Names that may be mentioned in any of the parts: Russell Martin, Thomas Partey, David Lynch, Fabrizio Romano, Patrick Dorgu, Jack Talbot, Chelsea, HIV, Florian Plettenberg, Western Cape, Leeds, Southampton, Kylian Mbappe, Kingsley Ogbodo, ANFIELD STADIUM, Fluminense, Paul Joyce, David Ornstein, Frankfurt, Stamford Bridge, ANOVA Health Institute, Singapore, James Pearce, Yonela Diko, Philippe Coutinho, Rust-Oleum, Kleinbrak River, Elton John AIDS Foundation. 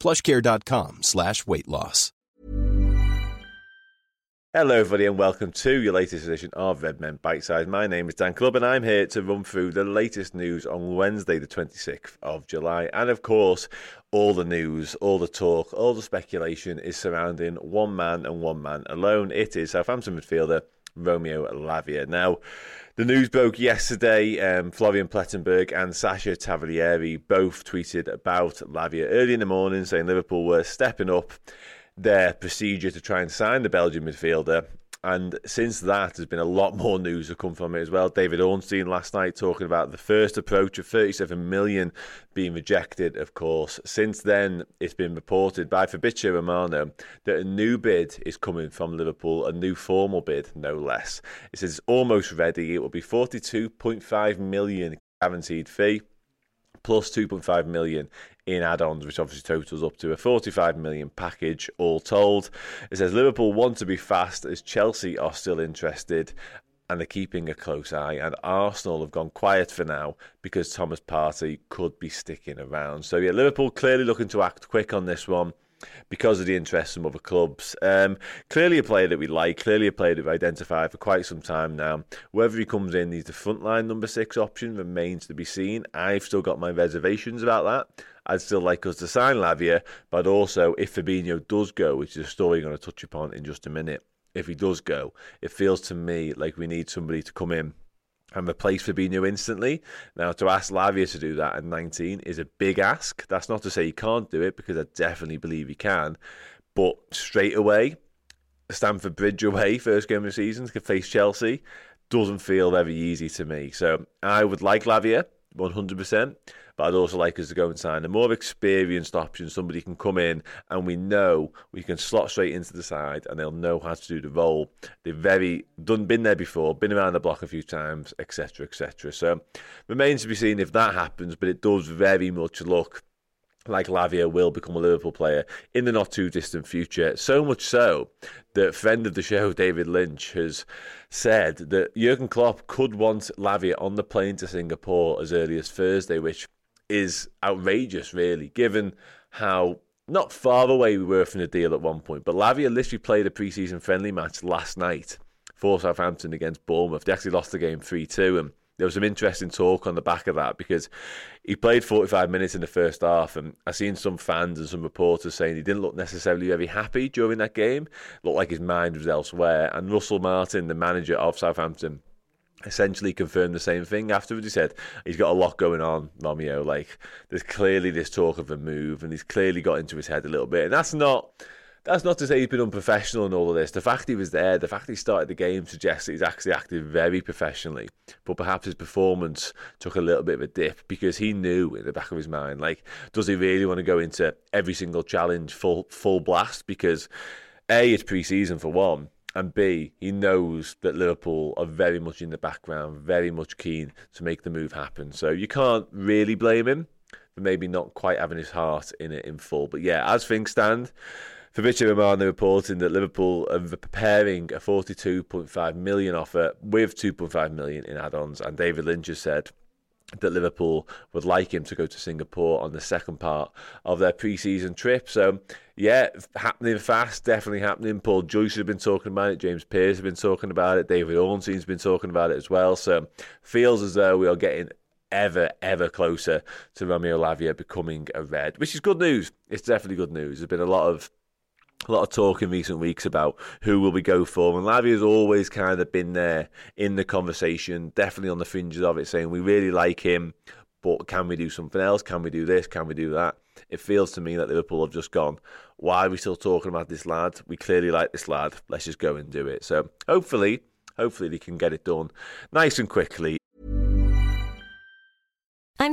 PlushCare.com/weight loss. Hello everybody and welcome to your latest edition of Redmen Bitesize. My name is Dan Clubb and I'm here to run through the latest news on Wednesday the 26th of July. And of course, all the news, all the talk, all the speculation is surrounding one man and one man alone. It is Southampton midfielder Romeo Lavia. Now, the news broke yesterday. Florian Plettenberg and Sasha Tavalieri both tweeted about Lavia early in the morning, saying Liverpool were stepping up their procedure to try and sign the Belgian midfielder. And since that, there's been a lot more news to come from it as well. David Ornstein last night talking about the first approach of 37 million being rejected, of course. Since then, it's been reported by Fabrizio Romano that a new bid is coming from Liverpool, a new formal bid, no less. It says it's almost ready. It will be 42.5 million guaranteed fee, plus 2.5 million in add-ons, which obviously totals up to a 45 million package all told. It says Liverpool want to be fast as Chelsea are still interested and they're keeping a close eye, and Arsenal have gone quiet for now because Thomas Partey could be sticking around. So yeah, Liverpool clearly looking to act quick on this one because of the interest from other clubs. Clearly a player that we like, clearly a player that we've identified for quite some time now. Whether he comes in as the frontline number 6 option remains to be seen. I've still got my reservations about that. I'd still like us to sign Lavia, but also if Fabinho does go, which is a story you're going to touch upon in just a minute, if he does go, it feels to me like we need somebody to come in and replace Fabinho instantly. Now, to ask Lavia to do that at 19 is a big ask. That's not to say he can't do it, because I definitely believe he can. But straight away, Stamford Bridge away, first game of the season, to face Chelsea, doesn't feel very easy to me. So I would like Lavia, 100%, but I'd also like us to go and sign a more experienced option, somebody can come in and we know we can slot straight into the side and they'll know how to do the role. They've been there before, been around the block a few times, etc, etc. So remains to be seen if that happens, but it does very much look like Lavia will become a Liverpool player in the not-too-distant future. So much so that friend of the show, David Lynch, has said that Jurgen Klopp could want Lavia on the plane to Singapore as early as Thursday, which is outrageous, really, given how not far away we were from the deal at one point. But Lavia literally played a pre-season friendly match last night for Southampton against Bournemouth. They actually lost the game 3-2, and there was some interesting talk on the back of that, because he played 45 minutes in the first half, and I've seen some fans and some reporters saying he didn't look necessarily very happy during that game. Looked like his mind was elsewhere. And Russell Martin, the manager of Southampton, essentially confirmed the same thing afterwards. He said, he's got a lot going on, Romeo. Like, there's clearly this talk of a move, and he's clearly got into his head a little bit. And that's not to say he's been unprofessional in all of this. The fact he was there, the fact he started the game suggests that he's actually acted very professionally. But perhaps his performance took a little bit of a dip because he knew in the back of his mind, like, does he really want to go into every single challenge full blast? Because A, it's pre-season for one, and B, he knows that Liverpool are very much in the background, very much keen to make the move happen. So you can't really blame him for maybe not quite having his heart in it in full. But yeah, as things stand, Fabrizio Romano reporting that Liverpool are preparing a 42.5 million offer with 2.5 million in add-ons, and David Lynch has said that Liverpool would like him to go to Singapore on the second part of their pre-season trip. So yeah, happening fast, definitely happening. Paul Joyce has been talking about it, James Pearce has been talking about it, David Ornstein's been talking about it as well. So feels as though we are getting ever closer to Romeo Lavia becoming a Red, which is good news. It's definitely good news. There's been a lot of a lot of talk in recent weeks about who will we go for, and Lavia's always kind of been there in the conversation, definitely on the fringes of it, saying we really like him, but can we do something else? Can we do this? Can we do that? It feels to me that Liverpool have just gone, why are we still talking about this lad? We clearly like this lad. Let's just go and do it. So hopefully they can get it done nice and quickly. I'm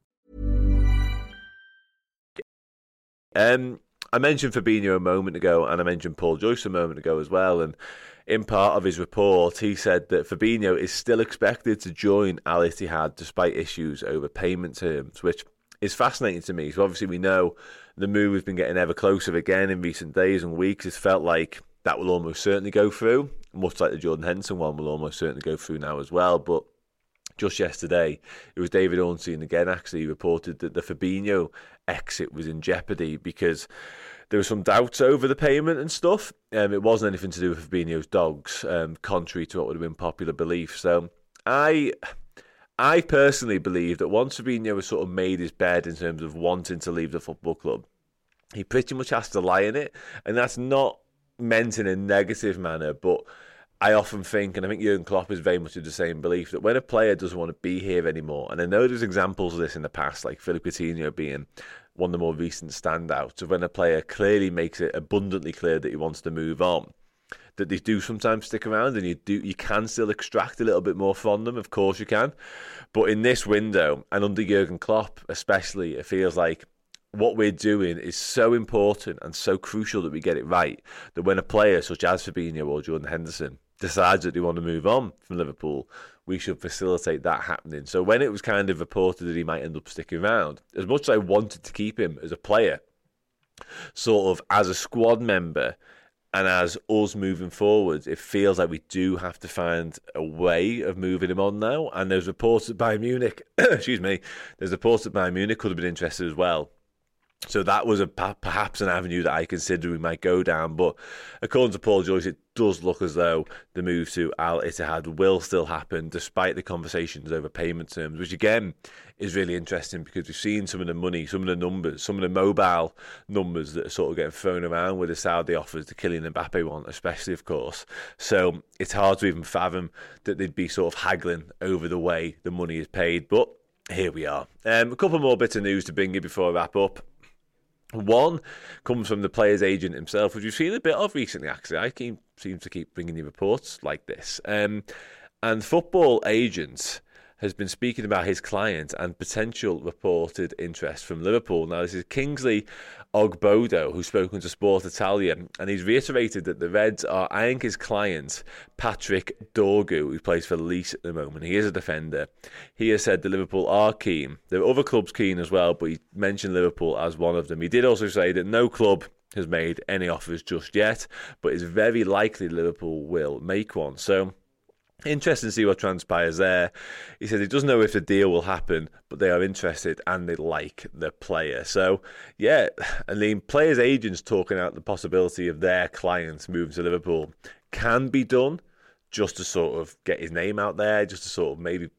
I mentioned Fabinho a moment ago, and I mentioned Paul Joyce a moment ago as well, and in part of his report he said that Fabinho is still expected to join Al-Itihad despite issues over payment terms, which is fascinating to me. So obviously we know the move has been getting ever closer again in recent days and weeks. It's felt like that will almost certainly go through, much like the Jordan Henderson one will almost certainly go through now as well. But just yesterday, it was David Ornstein again actually reported that the Fabinho exit was in jeopardy because there were some doubts over the payment and stuff. It wasn't anything to do with Fabinho's dogs, contrary to what would have been popular belief. So I personally believe that once Fabinho has sort of made his bed in terms of wanting to leave the football club, he pretty much has to lie in it. And that's not meant in a negative manner, but I often think, and I think Jurgen Klopp is very much of the same belief, that when a player doesn't want to be here anymore, and I know there's examples of this in the past, like Philippe Coutinho being one of the more recent standouts, of when a player clearly makes it abundantly clear that he wants to move on, that they do sometimes stick around, and you can still extract a little bit more from them, of course you can. But in this window, and under Jurgen Klopp especially, it feels like what we're doing is so important and so crucial that we get it right, that when a player such as Fabinho or Jordan Henderson decides that they want to move on from Liverpool, we should facilitate that happening. So when it was kind of reported that he might end up sticking around, as much as I wanted to keep him as a player, sort of as a squad member and as us moving forwards, it feels like we do have to find a way of moving him on now. And there's reports that Bayern Munich, could have been interested as well. So that was perhaps an avenue that I consider we might go down. But according to Paul Joyce, it does look as though the move to Al-Itihad will still happen despite the conversations over payment terms, which again is really interesting because we've seen some of the money, some of the numbers, some of the mobile numbers that are sort of getting thrown around with the Saudi offers, the Kylian Mbappe one especially, of course. So it's hard to even fathom that they'd be sort of haggling over the way the money is paid. But here we are. A couple more bits of news to bring you before I wrap up. One comes from the player's agent himself, which we've seen a bit of recently, actually. I seem to keep bringing you reports like this. And football agent has been speaking about his client and potential reported interest from Liverpool. Now, this is Kingsley Ogbodo, who's spoken to Sport Italia, and he's reiterated that the Reds are eyeing his client, Patrick Dorgu, who plays for Leeds at the moment. He is a defender. He has said that Liverpool are keen. There are other clubs keen as well, but he mentioned Liverpool as one of them. He did also say that no club has made any offers just yet, but it's very likely Liverpool will make one. So, interesting to see what transpires there. He said he doesn't know if the deal will happen, but they are interested and they like the player. So, yeah, I mean, players' agents talking out the possibility of their clients moving to Liverpool can be done. just to sort of get his name out there, just to sort of maybe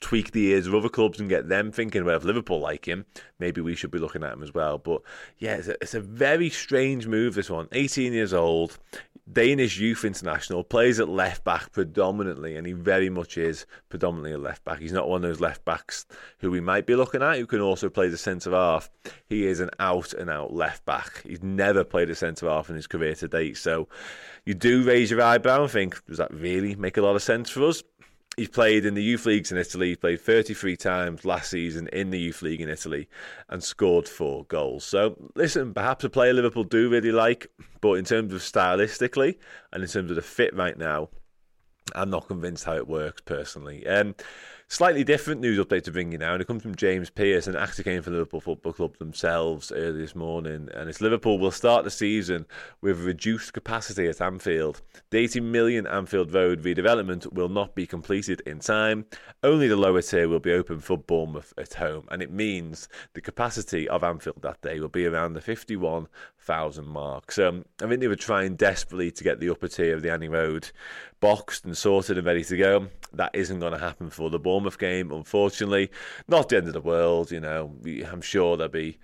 tweak the ears of other clubs and get them thinking, well, if Liverpool like him, maybe we should be looking at him as well. But yeah, it's a very strange move, this one. 18 years old, Danish youth international, plays at left back predominantly, and he very much is predominantly a left back. He's not one of those left backs who we might be looking at who can also play the centre half. He is an out and out left back. He's never played a centre half in his career to date, so you do raise your eyebrow and think, does that really make a lot of sense for us? He's played in the youth leagues in Italy. He played 33 times last season in the youth league in Italy and scored 4 goals. So, listen, perhaps a player Liverpool do really like, but in terms of stylistically and in terms of the fit right now, I'm not convinced how it works personally. Slightly different news update to bring you now, and it comes from James Pearce, and it actually came from Liverpool Football Club themselves early this morning. And it's Liverpool will start the season with reduced capacity at Anfield. The 80 million Anfield Road redevelopment will not be completed in time. Only the lower tier will be open for Bournemouth at home, and it means the capacity of Anfield that day will be around the 51,000 mark. So I think they were trying desperately to get the upper tier of the Annie Road boxed and sorted and ready to go. That isn't going to happen for the Bournemouth game, unfortunately. Not the end of the world, you know. I'm sure there'll be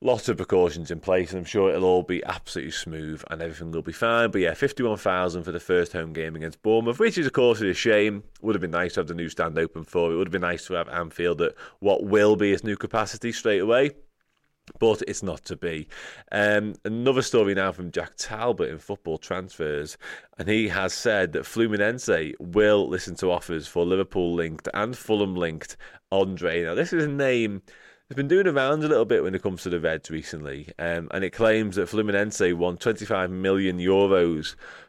lots of precautions in place, and I'm sure it'll all be absolutely smooth and everything will be fine. But yeah, 51,000 for the first home game against Bournemouth, which is, of course, a shame. Would have been nice to have the new stand open for it. Would have been nice to have Anfield at what will be its new capacity straight away. But it's not to be. Another story now from Jack Talbot in Football Transfers, and he has said that Fluminense will listen to offers for Liverpool-linked and Fulham-linked Andre. Now, this is a name that's been doing around a little bit when it comes to the Reds recently, and it claims that Fluminense won €25 million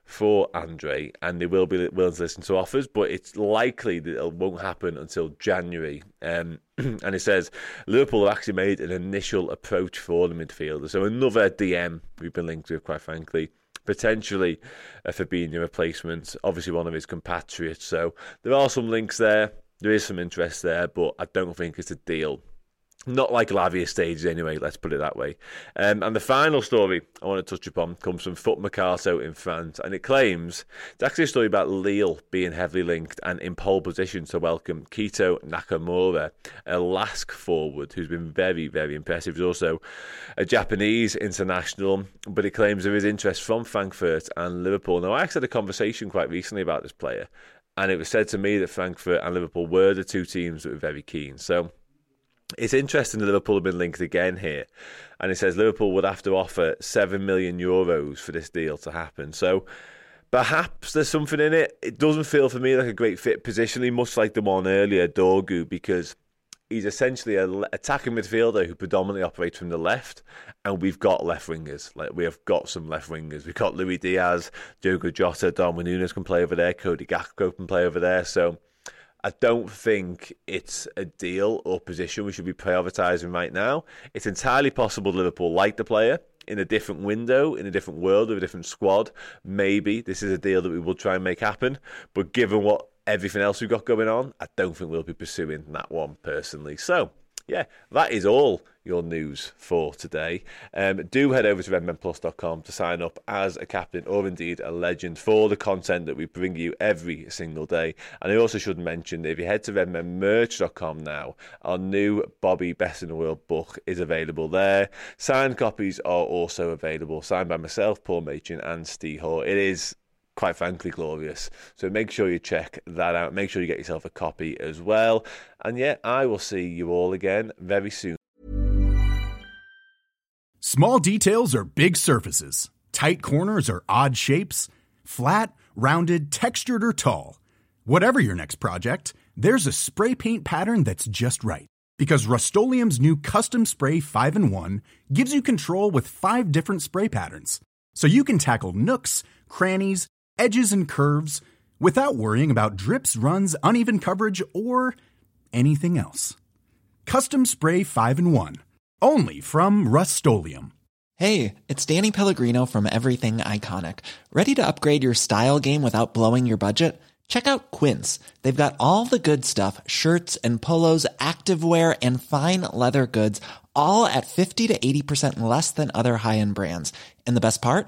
for Andre, and they will be willing to listen to offers, but it's likely that it won't happen until January. And it says Liverpool have actually made an initial approach for the midfielder. So another DM we've been linked with, quite frankly. Potentially a Fabinho replacement, obviously one of his compatriots. So there are some links there. There is some interest there, but I don't think it's a deal. Not like Lavia stages anyway, let's put it that way. And the final story I want to touch upon comes from Foot Mercato in France, and it claims, it's actually a story about Lille being heavily linked and in pole position to welcome Kito Nakamura, a Lask forward who's been very, very impressive. He's also a Japanese international, but it claims there is interest from Frankfurt and Liverpool. Now, I actually had a conversation quite recently about this player, and it was said to me that Frankfurt and Liverpool were the two teams that were very keen. So it's interesting that Liverpool have been linked again here. And it says Liverpool would have to offer €7 million for this deal to happen. So perhaps there's something in it. It doesn't feel for me like a great fit positionally, much like the one earlier, Dorgu, because he's essentially an attacking midfielder who predominantly operates from the left. And we've got left wingers. Like, we have got some left wingers. We've got Luis Diaz, Diogo Jota, Darwin Núñez can play over there. Cody Gakpo can play over there. So I don't think it's a deal or position we should be prioritising right now. It's entirely possible Liverpool like the player in a different window, in a different world, with a different squad. Maybe this is a deal that we will try and make happen. But given what everything else we've got going on, I don't think we'll be pursuing that one personally. So, yeah, that is all your news for today. Do head over to redmenplus.com to sign up as a captain or indeed a legend for the content that we bring you every single day. And I also should mention that if you head to redmenmerch.com now, our new Bobby Best in the World book is available there. Signed copies are also available, signed by myself, Paul Machin and Steve Hoare. It is, quite frankly, glorious. So make sure you check that out. Make sure you get yourself a copy as well. And yeah, I will see you all again very soon. Small details are big surfaces. Tight corners are odd shapes. Flat, rounded, textured, or tall. Whatever your next project, there's a spray paint pattern that's just right. Because Rust-Oleum's new Custom Spray 5-in-1 gives you control with 5 different spray patterns. So you can tackle nooks, crannies, edges, and curves without worrying about drips, runs, uneven coverage, or anything else. Custom Spray 5-in-1, only from Rust-Oleum. Hey, it's Danny Pellegrino from Everything Iconic. Ready to upgrade your style game without blowing your budget? Check out Quince. They've got all the good stuff, shirts and polos, activewear, and fine leather goods, all at 50 to 80% less than other high-end brands. And the best part?